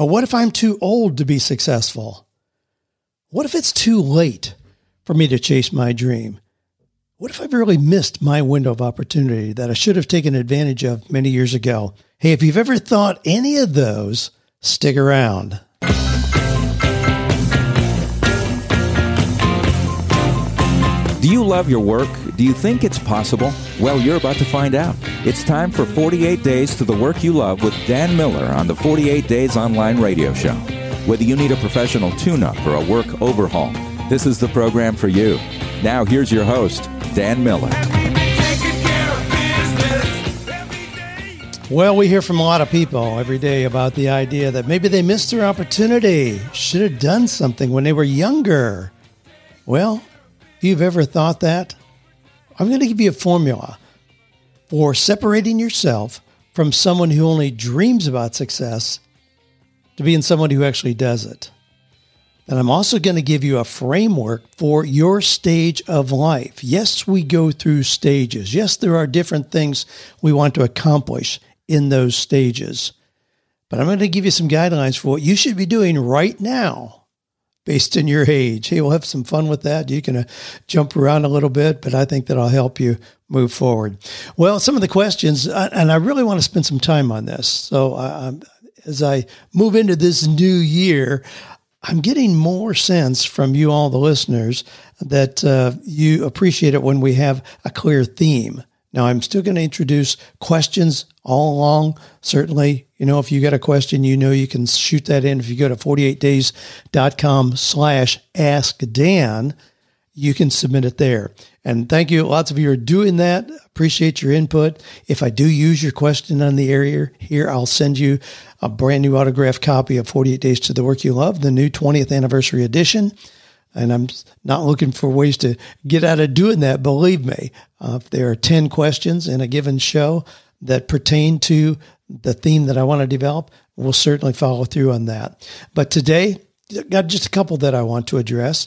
But what if I'm too old to be successful? What if it's too late for me to chase my dream? What if I've really missed my window of opportunity that I should have taken advantage of many years ago? Hey, if you've ever thought any of those, stick around. Do you love your work? Do you think it's possible? Well, you're about to find out. It's time for 48 Days to the Work You Love with Dan Miller on the 48 Days Online Radio Show. Whether you need a professional tune-up or a work overhaul, this is the program for you. Now, here's your host, Dan Miller. Well, we hear from a lot of people every day about the idea that maybe they missed their opportunity, should have done something when they were younger. Well, if you've ever thought that, I'm going to give you a formula for separating yourself from someone who only dreams about success to being someone who actually does it. And I'm also going to give you a framework for your stage of life. Yes, we go through stages. Yes, there are different things we want to accomplish in those stages. But I'm going to give you some guidelines for what you should be doing right now, based on your age. Hey, we'll have some fun with that. You can jump around a little bit, but I think that'll help you move forward. Well, some of the questions, and I really want to spend some time on this. So as I move into this new year, I'm getting more sense from you all, the listeners, that you appreciate it when we have a clear theme. Now, I'm still going to introduce questions all along. Certainly, you know, if you got a question, you know, you can shoot that in. If you go to 48days.com/askdan, you can submit it there. And thank you. Lots of you are doing that. Appreciate your input. If I do use your question on the area here, I'll send you a brand new autographed copy of 48 Days to the Work You Love, the new 20th anniversary edition. And I'm not looking for ways to get out of doing that, believe me. If there are 10 questions in a given show that pertain to the theme that I want to develop, we'll certainly follow through on that. But today, I've got just a couple that I want to address.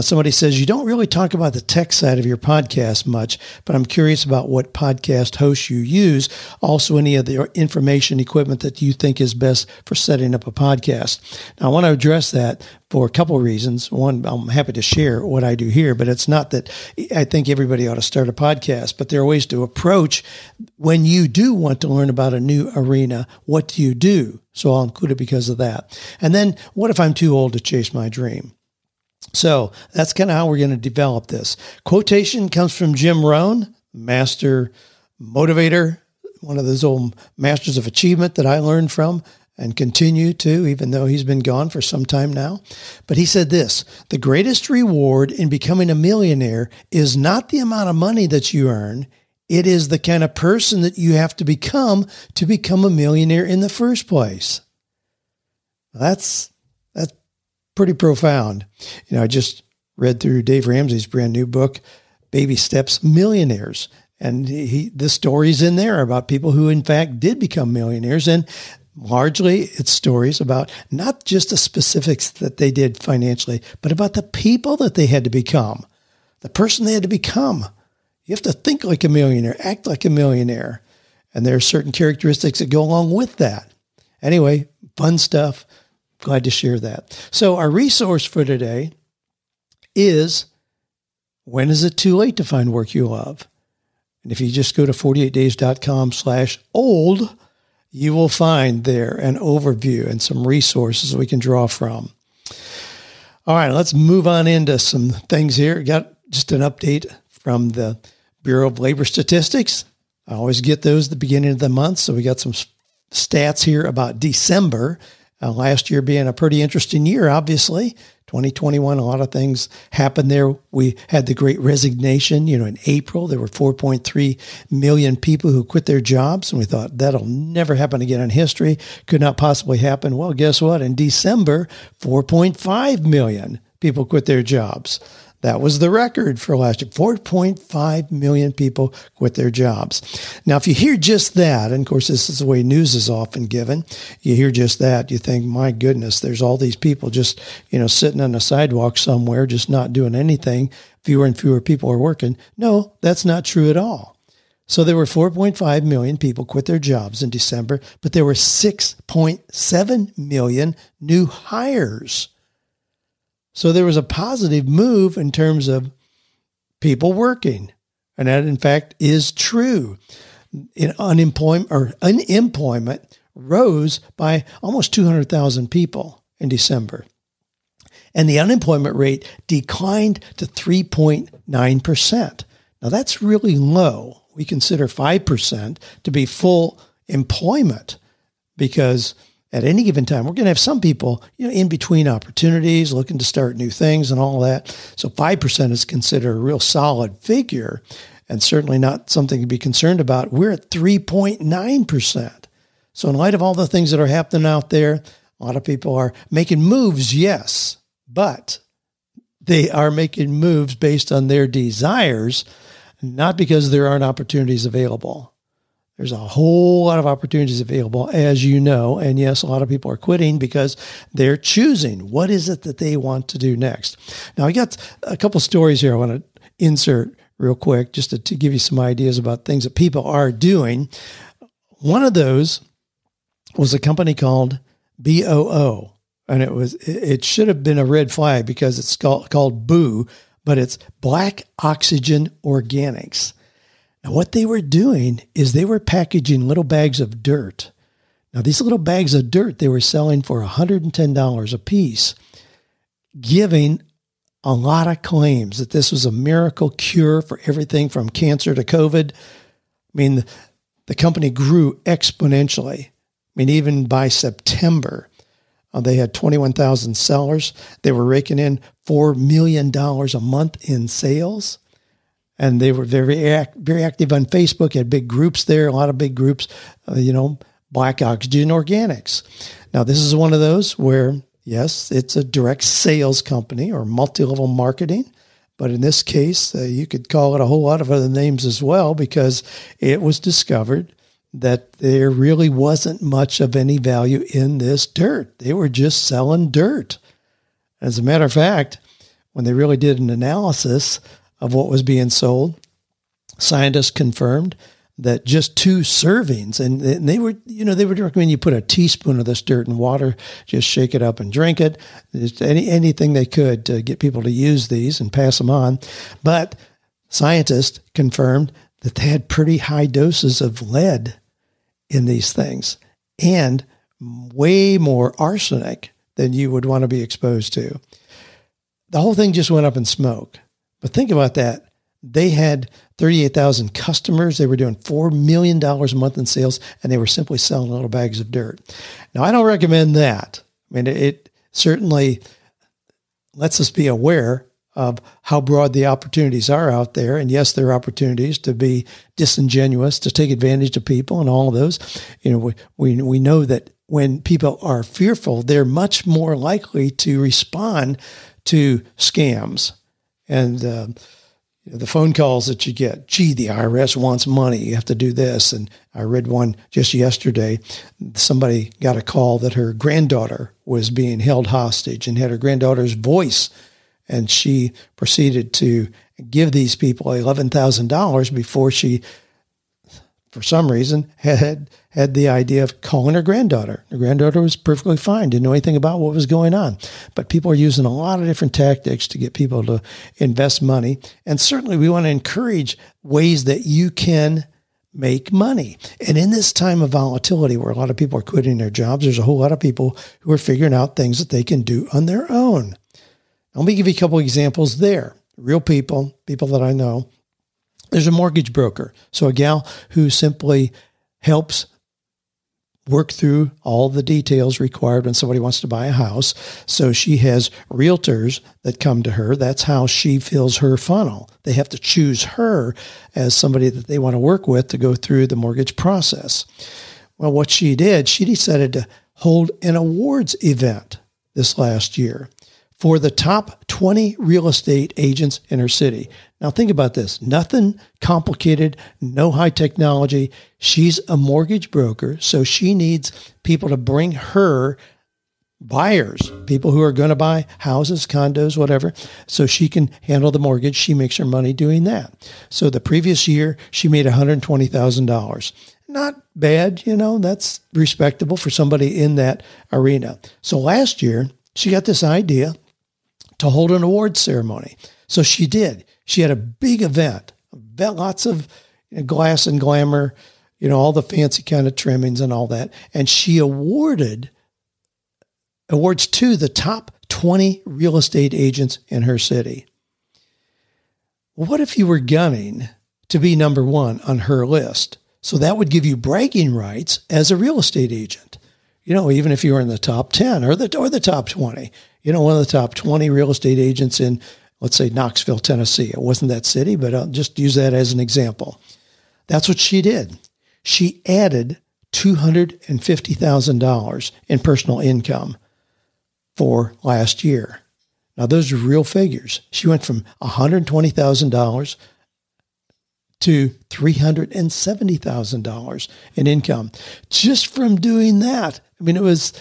Somebody says, you don't really talk about the tech side of your podcast much, but I'm curious about what podcast hosts you use. Also, any of the information equipment that you think is best for setting up a podcast. Now, I want to address that for a couple of reasons. One, I'm happy to share what I do here, but it's not that I think everybody ought to start a podcast, but there are ways to approach when you do want to learn about a new arena. What do you do? So I'll include it because of that. And then what if I'm too old to chase my dream? So that's kind of how we're going to develop this. Quotation comes from Jim Rohn, master motivator, one of those old masters of achievement that I learned from and continue to, even though he's been gone for some time now. But he said this, the greatest reward in becoming a millionaire is not the amount of money that you earn. It is the kind of person that you have to become a millionaire in the first place. That's pretty profound. You know, I just read through Dave Ramsey's brand new book, Baby Steps Millionaires. And the stories in there about people who in fact did become millionaires. And largely it's stories about not just the specifics that they did financially, but about the people that they had to become, the person they had to become. You have to think like a millionaire, act like a millionaire. And there are certain characteristics that go along with that. Anyway, fun stuff. Glad to share that. So our resource for today is, when is it too late to find work you love? And if you just go to 48days.com/old, you will find there an overview and some resources we can draw from. All right, let's move on into some things here. Got just an update from the Bureau of Labor Statistics. I always get those at the beginning of the month. So we got some stats here about December. Last year being a pretty interesting year, obviously. 2021, a lot of things happened there. We had the Great Resignation. You know, in April, there were 4.3 million people who quit their jobs. And we thought that'll never happen again in history. Could not possibly happen. Well, guess what? In December, 4.5 million people quit their jobs. That was the record for last year. 4.5 million people quit their jobs. Now, if you hear just that, and of course, this is the way news is often given, you hear just that, you think, my goodness, there's all these people just, you know, sitting on a sidewalk somewhere, just not doing anything. Fewer and fewer people are working. No, that's not true at all. So there were 4.5 million people quit their jobs in December, but there were 6.7 million new hires. So there was a positive move in terms of people working. And that, in fact, is true. Unemployment rose by almost 200,000 people in December. And the unemployment rate declined to 3.9%. Now, that's really low. We consider 5% to be full employment because at any given time, we're going to have some people, in between opportunities, looking to start new things and all that. So 5% is considered a real solid figure and certainly not something to be concerned about. We're at 3.9%. So in light of all the things that are happening out there, a lot of people are making moves, yes, but they are making moves based on their desires, not because there aren't opportunities available. There's a whole lot of opportunities available, as you know. And yes, a lot of people are quitting because they're choosing what is it that they want to do next. Now, I got a couple stories here I want to insert real quick just to give you some ideas about things that people are doing. One of those was a company called BOO, and it should have been a red flag because it's called BOO, but it's Black Oxygen Organics. Now, what they were doing is they were packaging little bags of dirt. Now, these little bags of dirt, they were selling for $110 a piece, giving a lot of claims that this was a miracle cure for everything from cancer to COVID. I mean, the company grew exponentially. I mean, even by September, they had 21,000 sellers. They were raking in $4 million a month in sales. And they were very active on Facebook, had big groups there, a lot of big groups, Black Oxygen Organics. Now, this is one of those where, yes, it's a direct sales company or multi-level marketing. But in this case, you could call it a whole lot of other names as well, because it was discovered that there really wasn't much of any value in this dirt. They were just selling dirt. As a matter of fact, when they really did an analysis of what was being sold, scientists confirmed that just 2 servings, and they would recommend you put a teaspoon of this dirt in water, just shake it up and drink it, just anything they could to get people to use these and pass them on. But scientists confirmed that they had pretty high doses of lead in these things and way more arsenic than you would want to be exposed to. The whole thing just went up in smoke. But think about that. They had 38,000 customers. They were doing $4 million a month in sales, and they were simply selling little bags of dirt. Now, I don't recommend that. I mean, it certainly lets us be aware of how broad the opportunities are out there. And yes, there are opportunities to be disingenuous, to take advantage of people and all of those. We know that when people are fearful, they're much more likely to respond to scams and the phone calls that you get. Gee, the IRS wants money. You have to do this. And I read one just yesterday. Somebody got a call that her granddaughter was being held hostage and had her granddaughter's voice. And she proceeded to give these people $11,000 before she, for some reason, had the idea of calling her granddaughter. Her granddaughter was perfectly fine, didn't know anything about what was going on. But people are using a lot of different tactics to get people to invest money. And certainly we want to encourage ways that you can make money. And in this time of volatility where a lot of people are quitting their jobs, there's a whole lot of people who are figuring out things that they can do on their own. Let me give you a couple examples there. Real people that I know. There's a mortgage broker. So a gal who simply helps work through all the details required when somebody wants to buy a house. So she has realtors that come to her. That's how she fills her funnel. They have to choose her as somebody that they want to work with to go through the mortgage process. Well, what she did, she decided to hold an awards event this last year for the top 20 real estate agents in her city. Now think about this. Nothing complicated, no high technology. She's a mortgage broker, so she needs people to bring her buyers, people who are going to buy houses, condos, whatever. So she can handle the mortgage. She makes her money doing that. So the previous year, she made $120,000. Not bad, you know, that's respectable for somebody in that arena. So last year, she got this idea to hold an awards ceremony. So she did. She had a big event, lots of glass and glamour, you know, all the fancy kind of trimmings and all that. And she awards to the top 20 real estate agents in her city. What if you were gunning to be number one on her list? So that would give you bragging rights as a real estate agent. You know, even if you were in the top 10 or the top 20, you know, one of the top 20 real estate agents in, let's say, Knoxville, Tennessee. It wasn't that city, but I'll just use that as an example. That's what she did. She added $250,000 in personal income for last year. Now, those are real figures. She went from $120,000 to $370,000 in income just from doing that. I mean, it was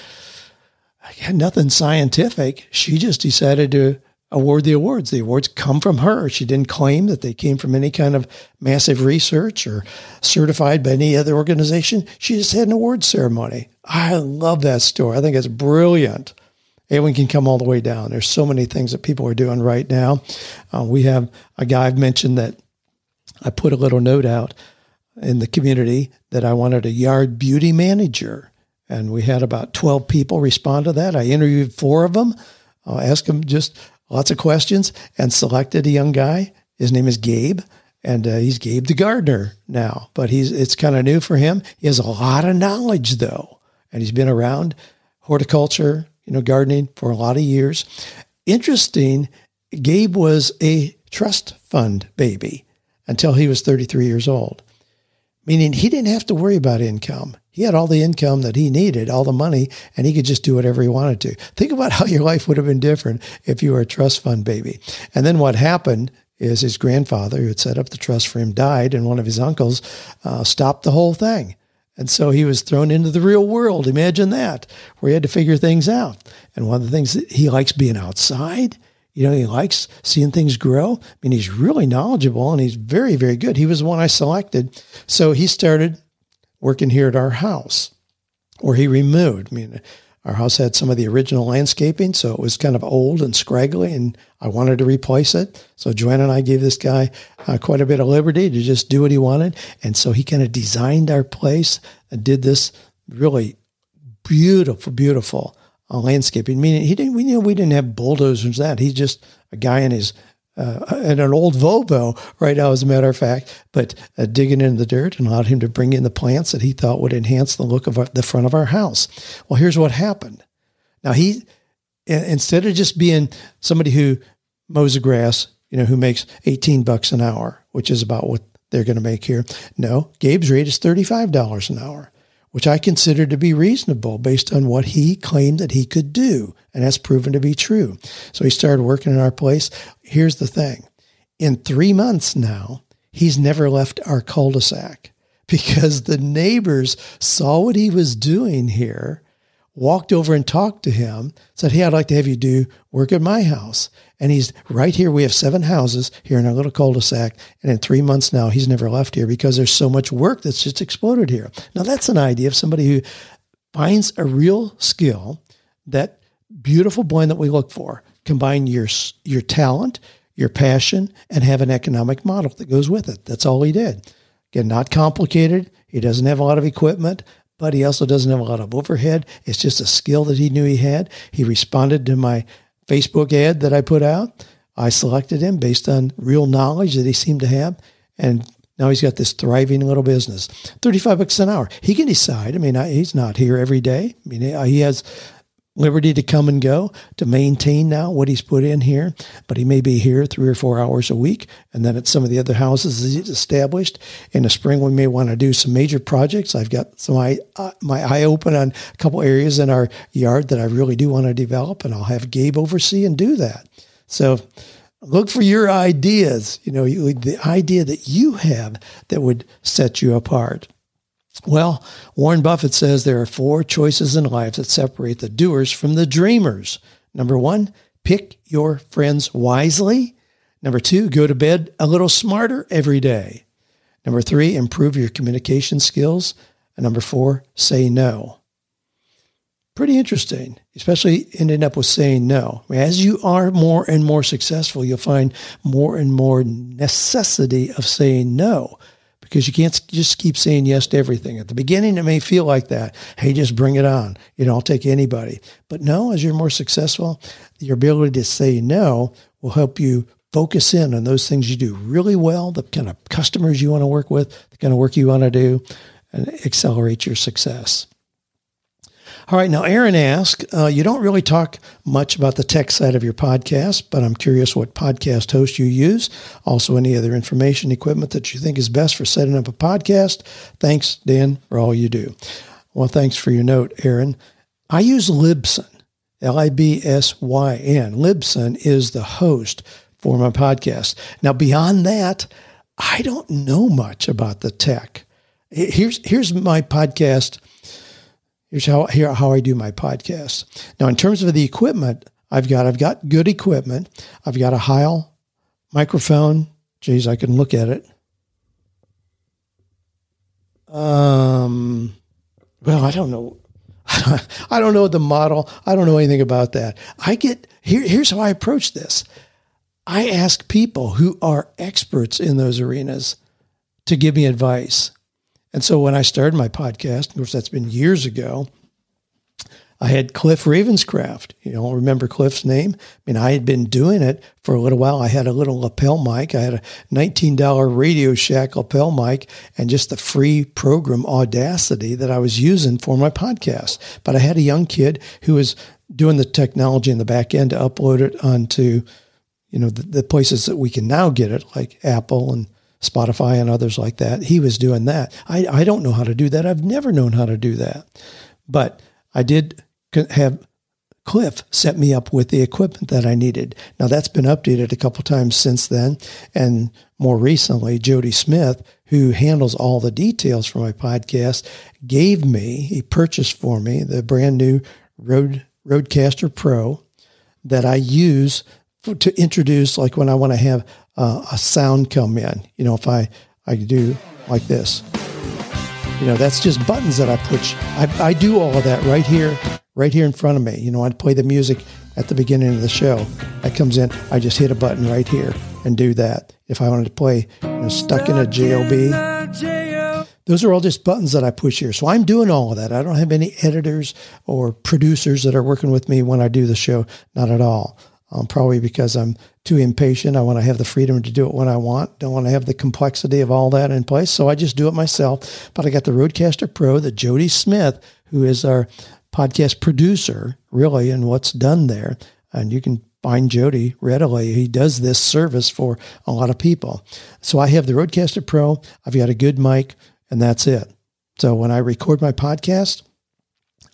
nothing scientific. She just decided to award the awards. The awards come from her. She didn't claim that they came from any kind of massive research or certified by any other organization. She just had an award ceremony. I love that story. I think it's brilliant. And we can come all the way down. There's so many things that people are doing right now. We have a guy I've mentioned that I put a little note out in the community that I wanted a yard beauty manager. And we had about 12 people respond to that. I interviewed 4 of them. I'll ask them just lots of questions and selected a young guy. His name is Gabe, and he's Gabe the gardener now, but it's kind of new for him. He has a lot of knowledge though. And he's been around horticulture, you know, gardening for a lot of years. Interesting. Gabe was a trust fund baby until he was 33 years old, meaning he didn't have to worry about income. He had all the income that he needed, all the money, and he could just do whatever he wanted to. Think about how your life would have been different if you were a trust fund baby. And then what happened is his grandfather, who had set up the trust for him, died, and one of his uncles stopped the whole thing. And so he was thrown into the real world. Imagine that, where he had to figure things out. And one of the things that he likes being outside. You know, he likes seeing things grow. I mean, he's really knowledgeable and he's very, very good. He was the one I selected. So he started working here at our house, or he removed. I mean, our house had some of the original landscaping, so it was kind of old and scraggly, and I wanted to replace it. So Joanna and I gave this guy quite a bit of liberty to just do what he wanted. And so he kind of designed our place and did this really beautiful landscaping, meaning we didn't have bulldozers. He's just a guy in his in an old Volvo right now, as a matter of fact, but digging in the dirt and allowed him to bring in the plants that he thought would enhance the look of the front of our house. Well, here's what happened. Now he, instead of just being somebody who mows the grass, you know, who makes $18 an hour, which is about what they're going to make here. No, Gabe's rate is $35 an hour, which I consider to be reasonable based on what he claimed that he could do. And that's proven to be true. So he started working in our place. Here's the thing. In 3 months now, he's never left our cul-de-sac because the neighbors saw what he was doing here, walked over and talked to him, said, hey, I'd like to have you do work at my house. And he's right here. We have 7 houses here in our little cul-de-sac. And in 3 months now, he's never left here because there's so much work that's just exploded here. Now, that's an idea of somebody who finds a real skill, that beautiful blend that we look for. Combine your talent, your passion, and have an economic model that goes with it. That's all he did. Again, not complicated. He doesn't have a lot of equipment, but he also doesn't have a lot of overhead. It's just a skill that he knew he had. He responded to my Facebook ad that I put out. I selected him based on real knowledge that he seemed to have. And now he's got this thriving little business. $35 an hour. He can decide. I mean, he's not here every day. I mean, he has liberty to come and go, to maintain now what he's put in here, but he may be here 3 or 4 hours a week. And then at some of the other houses he's established in the spring, we may want to do some major projects. I've got my eye open on a couple areas in our yard that I really do want to develop, and I'll have Gabe oversee and do that. So look for your ideas, you know, the idea that you have that would set you apart. Well, Warren Buffett says there are four choices in life that separate the doers from the dreamers. Number one, pick your friends wisely. Number two, go to bed a little smarter every day. Number three, improve your communication skills. And number four, say no. Pretty interesting, especially ending up with saying no. As you are more and more successful, you'll find more and more necessity of saying no, because you can't just keep saying yes to everything. At the beginning, it may feel like that. Hey, just bring it on. You know, I'll take anybody. But no, as you're more successful, your ability to say no will help you focus in on those things you do really well, the kind of customers you want to work with, the kind of work you want to do, and accelerate your success. All right. Now, Aaron asked, you don't really talk much about the tech side of your podcast, but I'm curious what podcast host you use. Also, any other information, equipment that you think is best for setting up a podcast. Thanks, Dan, for all you do. Well, thanks for your note, Aaron. I use Libsyn, Libsyn. Libsyn is the host for my podcast. Now, beyond that, I don't know much about the tech. Here's my podcast. Here's how I do my podcast. Now, in terms of the equipment, I've got good equipment. I've got a Heil microphone. Geez, I can look at it. Well, I don't know. I don't know the model. I don't know anything about that. Here's how I approach this. I ask people who are experts in those arenas to give me advice. And so when I started my podcast, of course, that's been years ago, I had Cliff Ravenscraft. You don't remember Cliff's name? I mean, I had been doing it for a little while. I had a little lapel mic. I had a $19 Radio Shack lapel mic and just the free program Audacity that I was using for my podcast. But I had a young kid who was doing the technology in the back end to upload it onto, you know, the places that we can now get it, like Apple and Spotify and others like that. He was doing that. I don't know how to do that. I've never known how to do that. But I did have Cliff set me up with the equipment that I needed. Now, that's been updated a couple times since then. And more recently, Jody Smith, who handles all the details for my podcast, he purchased for me the brand new Rodecaster Pro that I use to introduce, like when I want to have a sound come in. You know, if I do like this, you know, that's just buttons that I push. I do all of that right here in front of me. You know, I'd play the music at the beginning of the show. That comes in. I just hit a button right here and do that. If I wanted to play, you know, Stuck in a J.O.B., those are all just buttons that I push here. So I'm doing all of that. I don't have any editors or producers that are working with me when I do the show. Not at all. Probably because I'm too impatient. I want to have the freedom to do it when I want. Don't want to have the complexity of all that in place. So I just do it myself. But I got the Rodecaster Pro, the Jody Smith, who is our podcast producer, really, and what's done there. And you can find Jody readily. He does this service for a lot of people. So I have the Rodecaster Pro. I've got a good mic, and that's it. So when I record my podcast,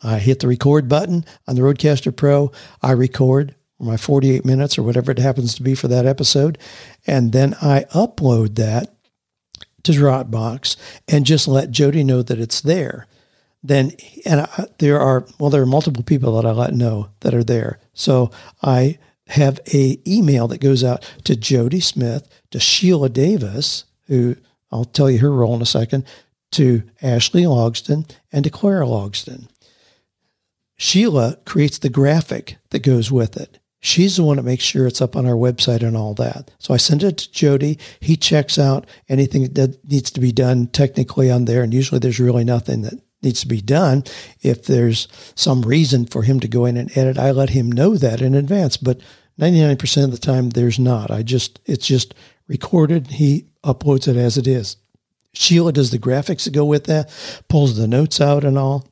I hit the record button on the Rodecaster Pro. I record my 48 minutes or whatever it happens to be for that episode. And then I upload that to Dropbox and just let Jody know that it's there. There are multiple people that I let know that are there. So I have a email that goes out to Jody Smith, to Sheila Davis, who I'll tell you her role in a second, to Ashley Logsdon, and to Clara Logsdon. Sheila creates the graphic that goes with it. She's the one that makes sure it's up on our website and all that. So I send it to Jody. He checks out anything that needs to be done technically on there. And usually there's really nothing that needs to be done. If there's some reason for him to go in and edit, I let him know that in advance. But 99% of the time, there's not. It's just recorded. He uploads it as it is. Sheila does the graphics that go with that, pulls the notes out and all.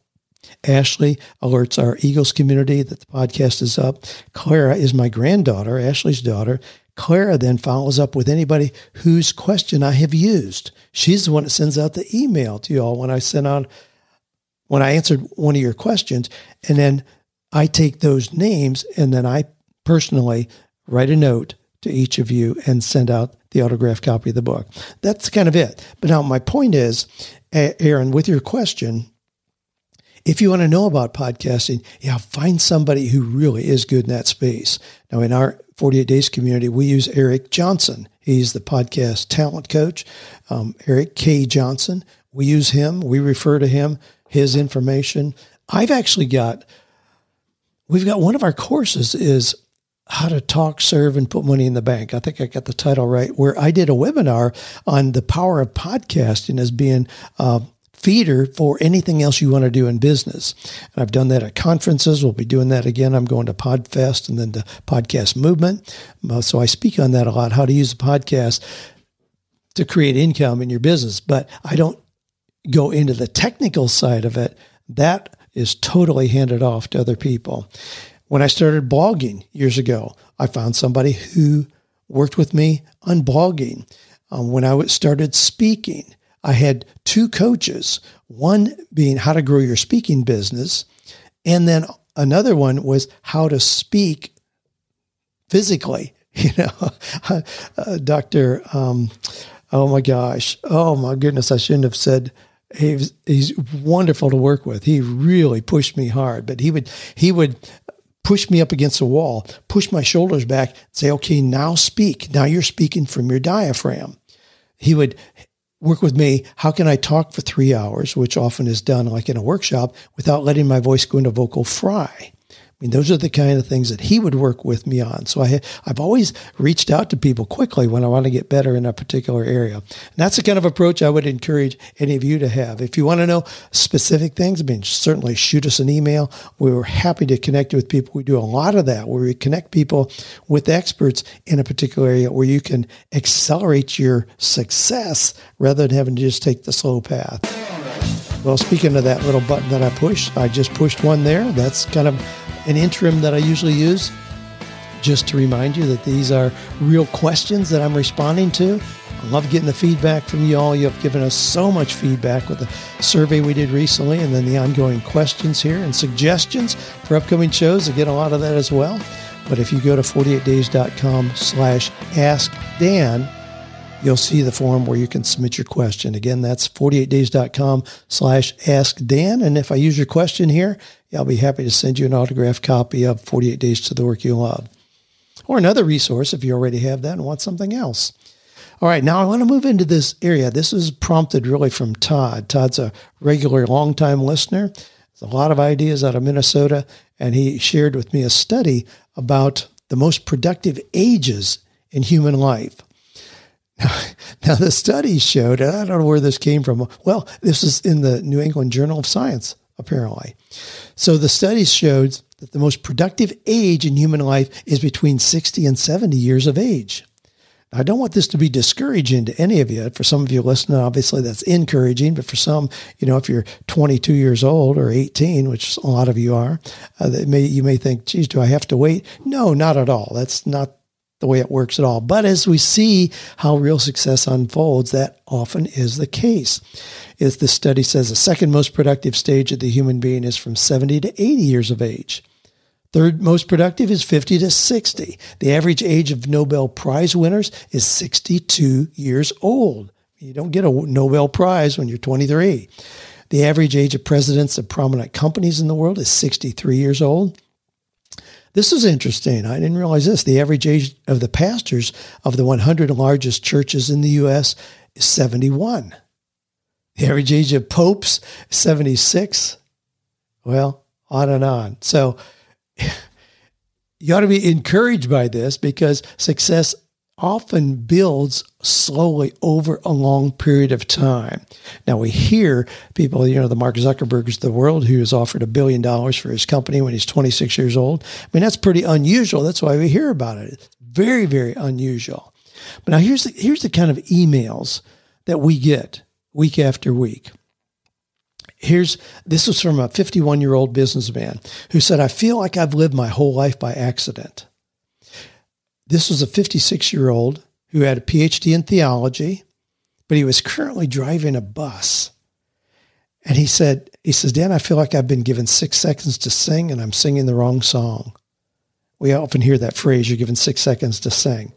Ashley alerts our Eagles community that the podcast is up. Clara is my granddaughter, Ashley's daughter. Clara then follows up with anybody whose question I have used. She's the one that sends out the email to you all when I answered one of your questions. And then I take those names and then I personally write a note to each of you and send out the autographed copy of the book. That's kind of it. But now my point is, Aaron, with your question, if you want to know about podcasting, find somebody who really is good in that space. Now, in our 48 Days community, we use Eric Johnson. He's the podcast talent coach, Eric K. Johnson. We use him. We refer to him, his information. I've actually got, we've got one of our courses is how to talk, serve, and put money in the bank. I think I got the title right, where I did a webinar on the power of podcasting as being a feeder for anything else you want to do in business. And I've done that at conferences. We'll be doing that again. I'm going to Podfest and then to Podcast Movement. So I speak on that a lot, how to use a podcast to create income in your business. But I don't go into the technical side of it. That is totally handed off to other people. When I started blogging years ago, I found somebody who worked with me on blogging. When I started speaking, I had two coaches, one being how to grow your speaking business, and then another one was how to speak physically. You know, Dr. I shouldn't have said. He's wonderful to work with. He really pushed me hard, but he would push me up against the wall, push my shoulders back, say, okay, now speak. Now you're speaking from your diaphragm. He would work with me. How can I talk for 3 hours, which often is done like in a workshop, without letting my voice go into vocal fry? I mean, those are the kind of things that he would work with me on. So I've always reached out to people quickly when I want to get better in a particular area. And that's the kind of approach I would encourage any of you to have. If you want to know specific things, I mean, certainly shoot us an email. We were happy to connect with people. We do a lot of that, where we connect people with experts in a particular area where you can accelerate your success rather than having to just take the slow path. Well, speaking of that little button that I pushed, I just pushed one there. That's kind of an interim that I usually use just to remind you that these are real questions that I'm responding to. I love getting the feedback from you all. You've given us so much feedback with the survey we did recently and then the ongoing questions here and suggestions for upcoming shows. I get a lot of that as well. But if you go to 48days.com/askdan, you'll see the form where you can submit your question. Again, that's 48days.com/askdan. And if I use your question here, I'll be happy to send you an autographed copy of 48 Days to the Work You Love, or another resource if you already have that and want something else. All right, now I want to move into this area. This is prompted really from Todd. Todd's a regular longtime listener. There's a lot of ideas out of Minnesota, and he shared with me a study about the most productive ages in human life. Now, the study showed, and I don't know where this came from. Well, this is in the New England Journal of Science, apparently. So the study showed that the most productive age in human life is between 60 and 70 years of age. Now, I don't want this to be discouraging to any of you. For some of you listening, obviously that's encouraging, but for some, you know, if you're 22 years old or 18, which a lot of you are, you may think, geez, do I have to wait? No, not at all. That's not the way it works at all. But as we see how real success unfolds, that often is the case. As the study says, the second most productive stage of the human being is from 70 to 80 years of age. Third most productive is 50 to 60. The average age of Nobel Prize winners is 62 years old. You don't get a Nobel Prize when you're 23. The average age of presidents of prominent companies in the world is 63 years old. This is interesting. I didn't realize this. The average age of the pastors of the 100 largest churches in the U.S. is 71. The average age of popes, 76. Well, on and on. So you ought to be encouraged by this, because success often builds slowly over a long period of time. Now, we hear people, you know, the Mark Zuckerbergs of the world, who is offered $1 billion for his company when he's 26 years old. I mean, that's pretty unusual. That's why we hear about it. It's very, very unusual. But now here's the kind of emails that we get week after week. This was from a 51-year-old businessman who said, I feel like I've lived my whole life by accident. This was a 56-year-old who had a PhD in theology, but he was currently driving a bus. And he says, Dan, I feel like I've been given 6 seconds to sing and I'm singing the wrong song. We often hear that phrase, you're given 6 seconds to sing.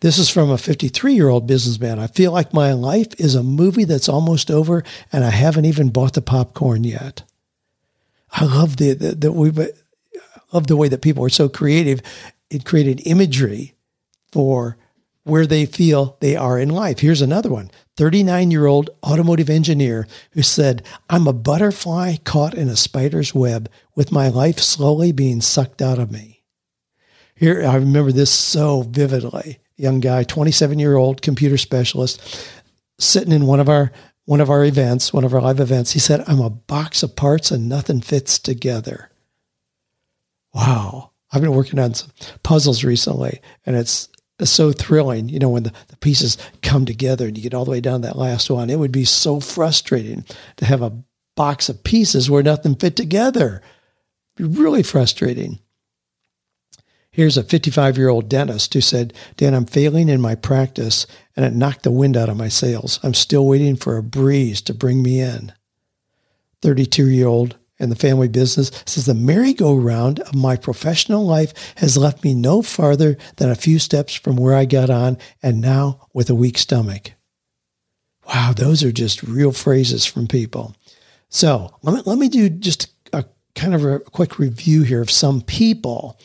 This is from a 53-year-old businessman. I feel like my life is a movie that's almost over, and I haven't even bought the popcorn yet. I love the way that people are so creative. It created imagery for where they feel they are in life. Here's another one. 39-year-old automotive engineer who said, I'm a butterfly caught in a spider's web with my life slowly being sucked out of me. Here, I remember this so vividly. Young guy, 27-year-old computer specialist, sitting in one of our live events. He said, I'm a box of parts and nothing fits together. Wow. I've been working on some puzzles recently, and it's so thrilling, you know, when the pieces come together and you get all the way down to that last one. It would be so frustrating to have a box of pieces where nothing fit together. It'd be really frustrating. Here's a 55-year-old dentist who said, Dan, I'm failing in my practice, and it knocked the wind out of my sails. I'm still waiting for a breeze to bring me in. 32-year-old and the family business says, the merry-go-round of my professional life has left me no farther than a few steps from where I got on, and now with a weak stomach. Wow, those are just real phrases from people. So let me do just a kind of a quick review here of some people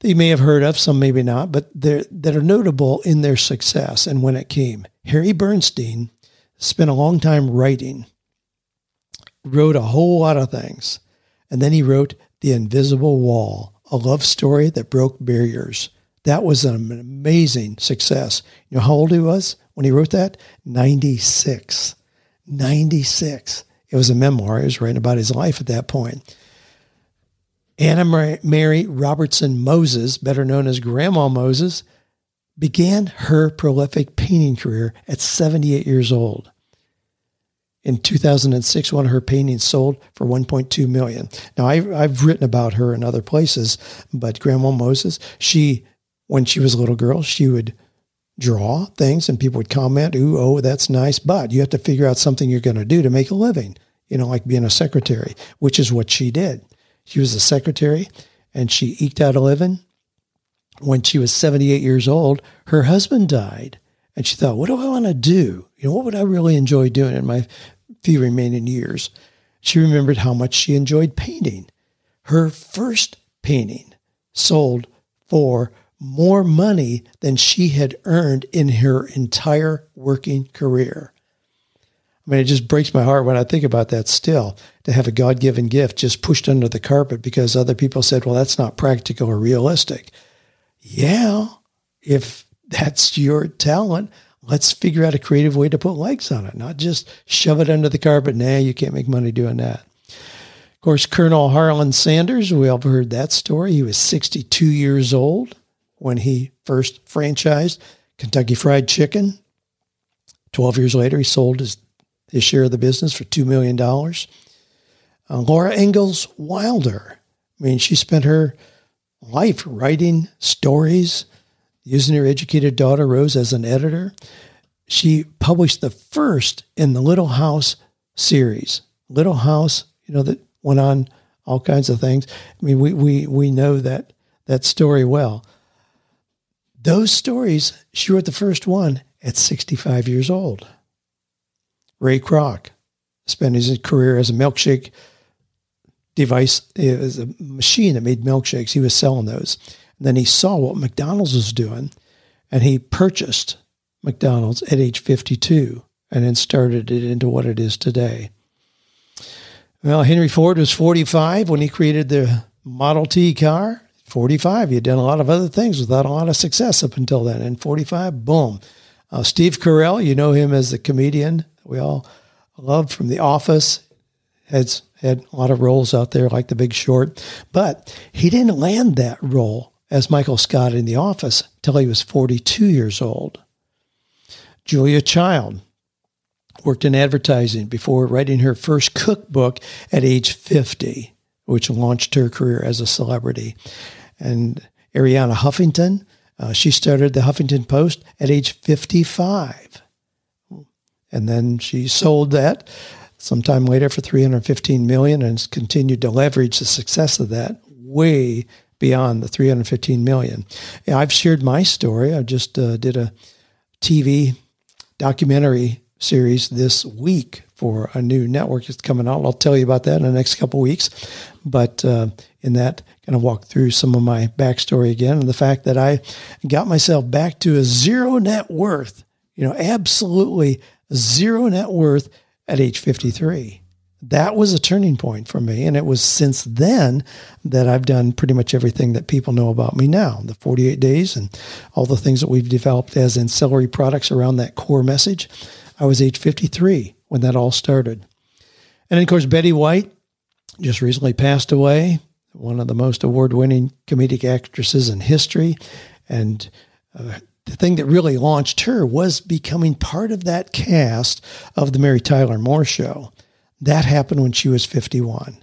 that you may have heard of, some maybe not, but that are notable in their success and when it came. Harry Bernstein spent a long time writing, wrote a whole lot of things. And then he wrote The Invisible Wall, a love story that broke barriers. That was an amazing success. You know how old he was when he wrote that? 96. 96. It was a memoir. He was writing about his life at that point. Anna Mary Robertson Moses, better known as Grandma Moses, began her prolific painting career at 78 years old. In 2006, one of her paintings sold for $1.2 million. Now, I've written about her in other places, but Grandma Moses, when she was a little girl, she would draw things and people would comment, ooh, oh, that's nice, but you have to figure out something you're going to do to make a living, you know, like being a secretary, which is what she did. She was a secretary, and she eked out a living. When she was 78 years old, her husband died, and she thought, what do I want to do? You know, what would I really enjoy doing in my few remaining years? She remembered how much she enjoyed painting. Her first painting sold for more money than she had earned in her entire working career. I mean, it just breaks my heart when I think about that still, to have a God-given gift just pushed under the carpet because other people said, well, that's not practical or realistic. Yeah, if that's your talent, let's figure out a creative way to put legs on it, not just shove it under the carpet. Nah, you can't make money doing that. Of course, Colonel Harlan Sanders, we all heard that story. He was 62 years old when he first franchised Kentucky Fried Chicken. 12 years later, he sold his share of the business for $2 million. Laura Ingalls Wilder. I mean, she spent her life writing stories, using her educated daughter, Rose, as an editor. She published the first in the Little House series. Little House, you know, that went on all kinds of things. I mean, we know that story well. Those stories, she wrote the first one at 65 years old. Ray Kroc spent his career as a milkshake device. It was a machine that made milkshakes. He was selling those. Then he saw what McDonald's was doing, and he purchased McDonald's at age 52 and then started it into what it is today. Well, Henry Ford was 45 when he created the Model T car. 45, he had done a lot of other things without a lot of success up until then. And 45, boom. Steve Carell, you know him as the comedian we all love from The Office, has had a lot of roles out there like The Big Short, but he didn't land that role as Michael Scott in The Office till he was 42 years old. Julia Child worked in advertising before writing her first cookbook at age 50, which launched her career as a celebrity. And Arianna Huffington, she started the Huffington Post at age 55. And then she sold that sometime later for $315 million, and has continued to leverage the success of that way beyond the 315 million. I've shared my story. I just did a TV documentary series this week for a new network that's coming out. I'll tell you about that in the next couple of weeks. But in that, kind of walk through some of my backstory again, and the fact that I got myself back to a zero net worth, you know, absolutely zero net worth at age 53. That was a turning point for me. And it was since then that I've done pretty much everything that people know about me now, the 48 days and all the things that we've developed as ancillary products around that core message. I was age 53 when that all started. And of course, Betty White just recently passed away, one of the most award-winning comedic actresses in history. And the thing that really launched her was becoming part of that cast of the Mary Tyler Moore Show. That happened when she was 51.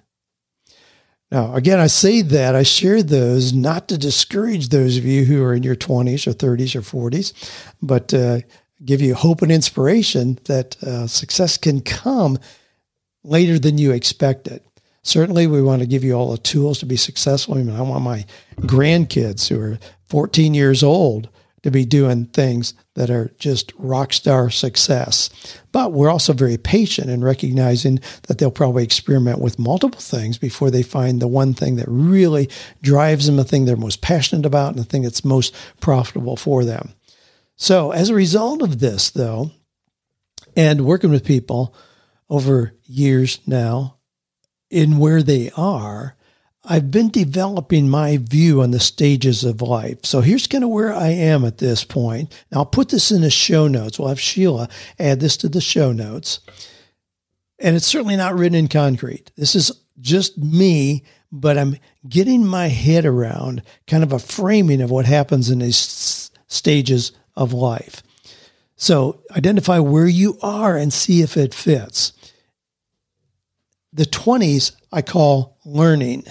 Now, again, I say that, I share those not to discourage those of you who are in your 20s or 30s or 40s, but give you hope and inspiration that success can come later than you expect it. Certainly, we want to give you all the tools to be successful. I mean, I want my grandkids who are 14 years old to be doing things that are just rock star success. But we're also very patient in recognizing that they'll probably experiment with multiple things before they find the one thing that really drives them, the thing they're most passionate about, and the thing that's most profitable for them. So as a result of this, though, and working with people over years now in where they are, I've been developing my view on the stages of life. So here's kind of where I am at this point. And I'll put this in the show notes. We'll have Sheila add this to the show notes. And it's certainly not written in concrete. This is just me, but I'm getting my head around kind of a framing of what happens in these stages of life. So identify where you are and see if it fits. The 20s I call learning.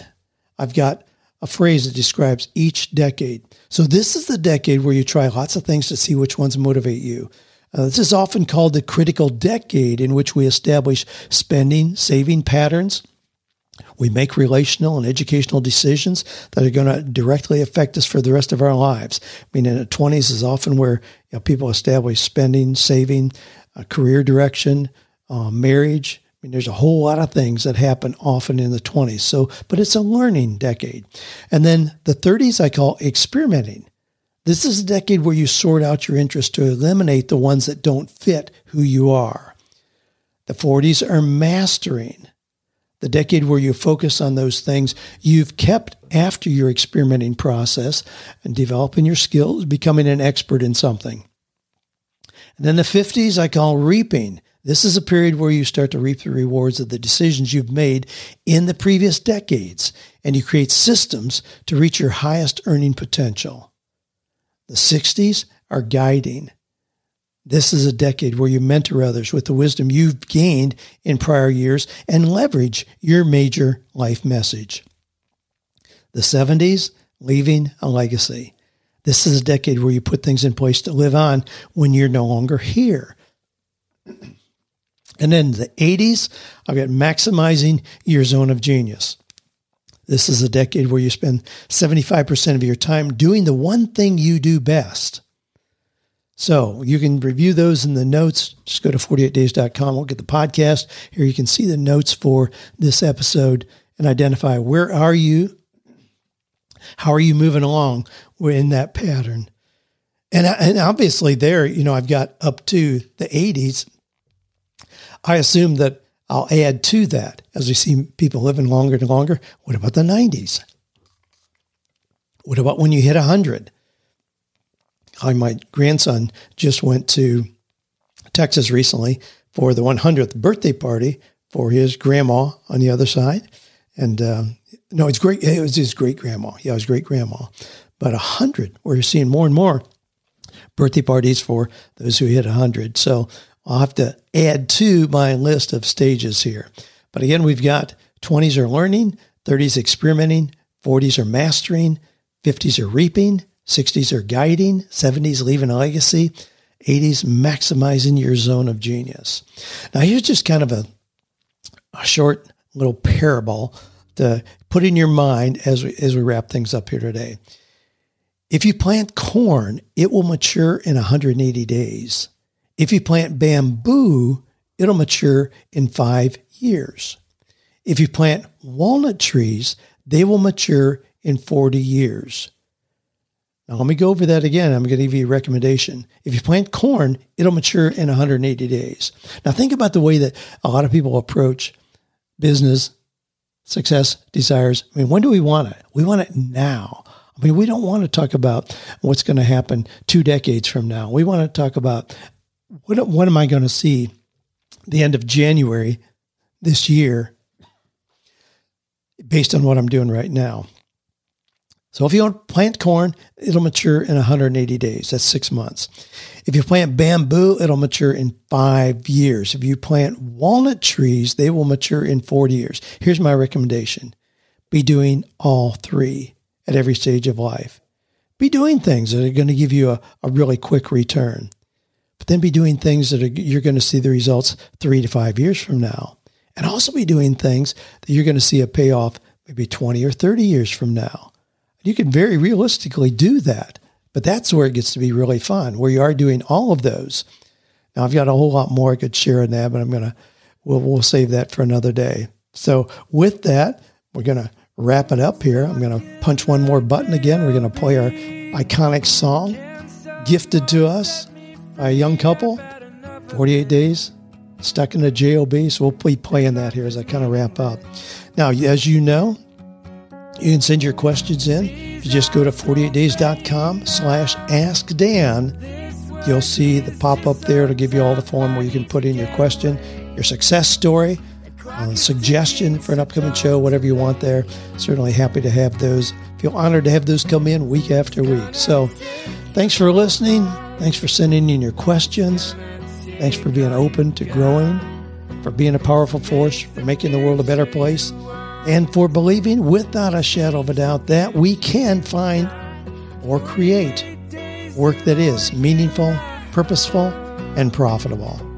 I've got a phrase that describes each decade. So this is the decade where you try lots of things to see which ones motivate you. This is often called the critical decade, in which we establish spending, saving patterns. We make relational and educational decisions that are going to directly affect us for the rest of our lives. I mean, in the 20s is often where, you know, people establish spending, saving, career direction, marriage. I mean, there's a whole lot of things that happen often in the 20s. So, but it's a learning decade. And then the 30s I call experimenting. This is a decade where you sort out your interests to eliminate the ones that don't fit who you are. The 40s are mastering. The decade where you focus on those things you've kept after your experimenting process and developing your skills, becoming an expert in something. And then the 50s I call reaping. This is a period where you start to reap the rewards of the decisions you've made in the previous decades, and you create systems to reach your highest earning potential. The 60s are guiding. This is a decade where you mentor others with the wisdom you've gained in prior years and leverage your major life message. The 70s, leaving a legacy. This is a decade where you put things in place to live on when you're no longer here. And then the 80s, I've got maximizing your zone of genius. This is a decade where you spend 75% of your time doing the one thing you do best. So you can review those in the notes. Just go to 48days.com. Look at the podcast. Here you can see the notes for this episode and identify where are you, how are you moving along in that pattern. And obviously there, you know, I've got up to the 80s. I assume that I'll add to that as we see people living longer and longer. What about the 90s? What about when you hit 100? My grandson just went to Texas recently for the 100th birthday party for his grandma on the other side. And no, it's great. It was his great grandma. Yeah, his great grandma. But 100, we're seeing more and more birthday parties for those who hit 100. So I'll have to add to my list of stages here. But again, we've got 20s are learning, 30s experimenting, 40s are mastering, 50s are reaping, 60s are guiding, 70s leaving a legacy, 80s maximizing your zone of genius. Now here's just kind of a short little parable put in your mind as we wrap things up here today. If you plant corn, it will mature in 180 days. If you plant bamboo, it'll mature in 5 years. If you plant walnut trees, they will mature in 40 years. Now, let me go over that again. I'm going to give you a recommendation. If you plant corn, it'll mature in 180 days. Now, think about the way that a lot of people approach business, success, desires. I mean, when do we want it? We want it now. I mean, we don't want to talk about what's going to happen 2 decades from now. We want to talk about what am I going to see the end of January this year based on what I'm doing right now. So if you don't plant corn, it'll mature in 180 days. That's 6 months. If you plant bamboo, it'll mature in 5 years. If you plant walnut trees, they will mature in 40 years. Here's my recommendation. Be doing all three at every stage of life. Be doing things that are going to give you a really quick return. But then be doing things that you're going to see the results 3 to 5 years from now. And also be doing things that you're going to see a payoff maybe 20 or 30 years from now. You can very realistically do that, but that's where it gets to be really fun, where you are doing all of those. Now, I've got a whole lot more I could share on that, but we'll save that for another day. So with that, we're going to wrap it up here. I'm going to punch one more button again. We're going to play our iconic song, gifted to us by a young couple, 48 days. Stuck in a J-O-B, so we'll be playing that here as I kind of wrap up. Now, as you know, you can send your questions in. If you just go to 48days.com/askdan, you'll see the pop-up there. It'll give you all the form where you can put in your question, your success story, suggestion for an upcoming show, whatever you want there. Certainly happy to have those. Feel honored to have those come in week after week. So thanks for listening. Thanks for sending in your questions. Thanks for being open to growing, for being a powerful force, for making the world a better place, and for believing without a shadow of a doubt that we can find or create work that is meaningful, purposeful, and profitable.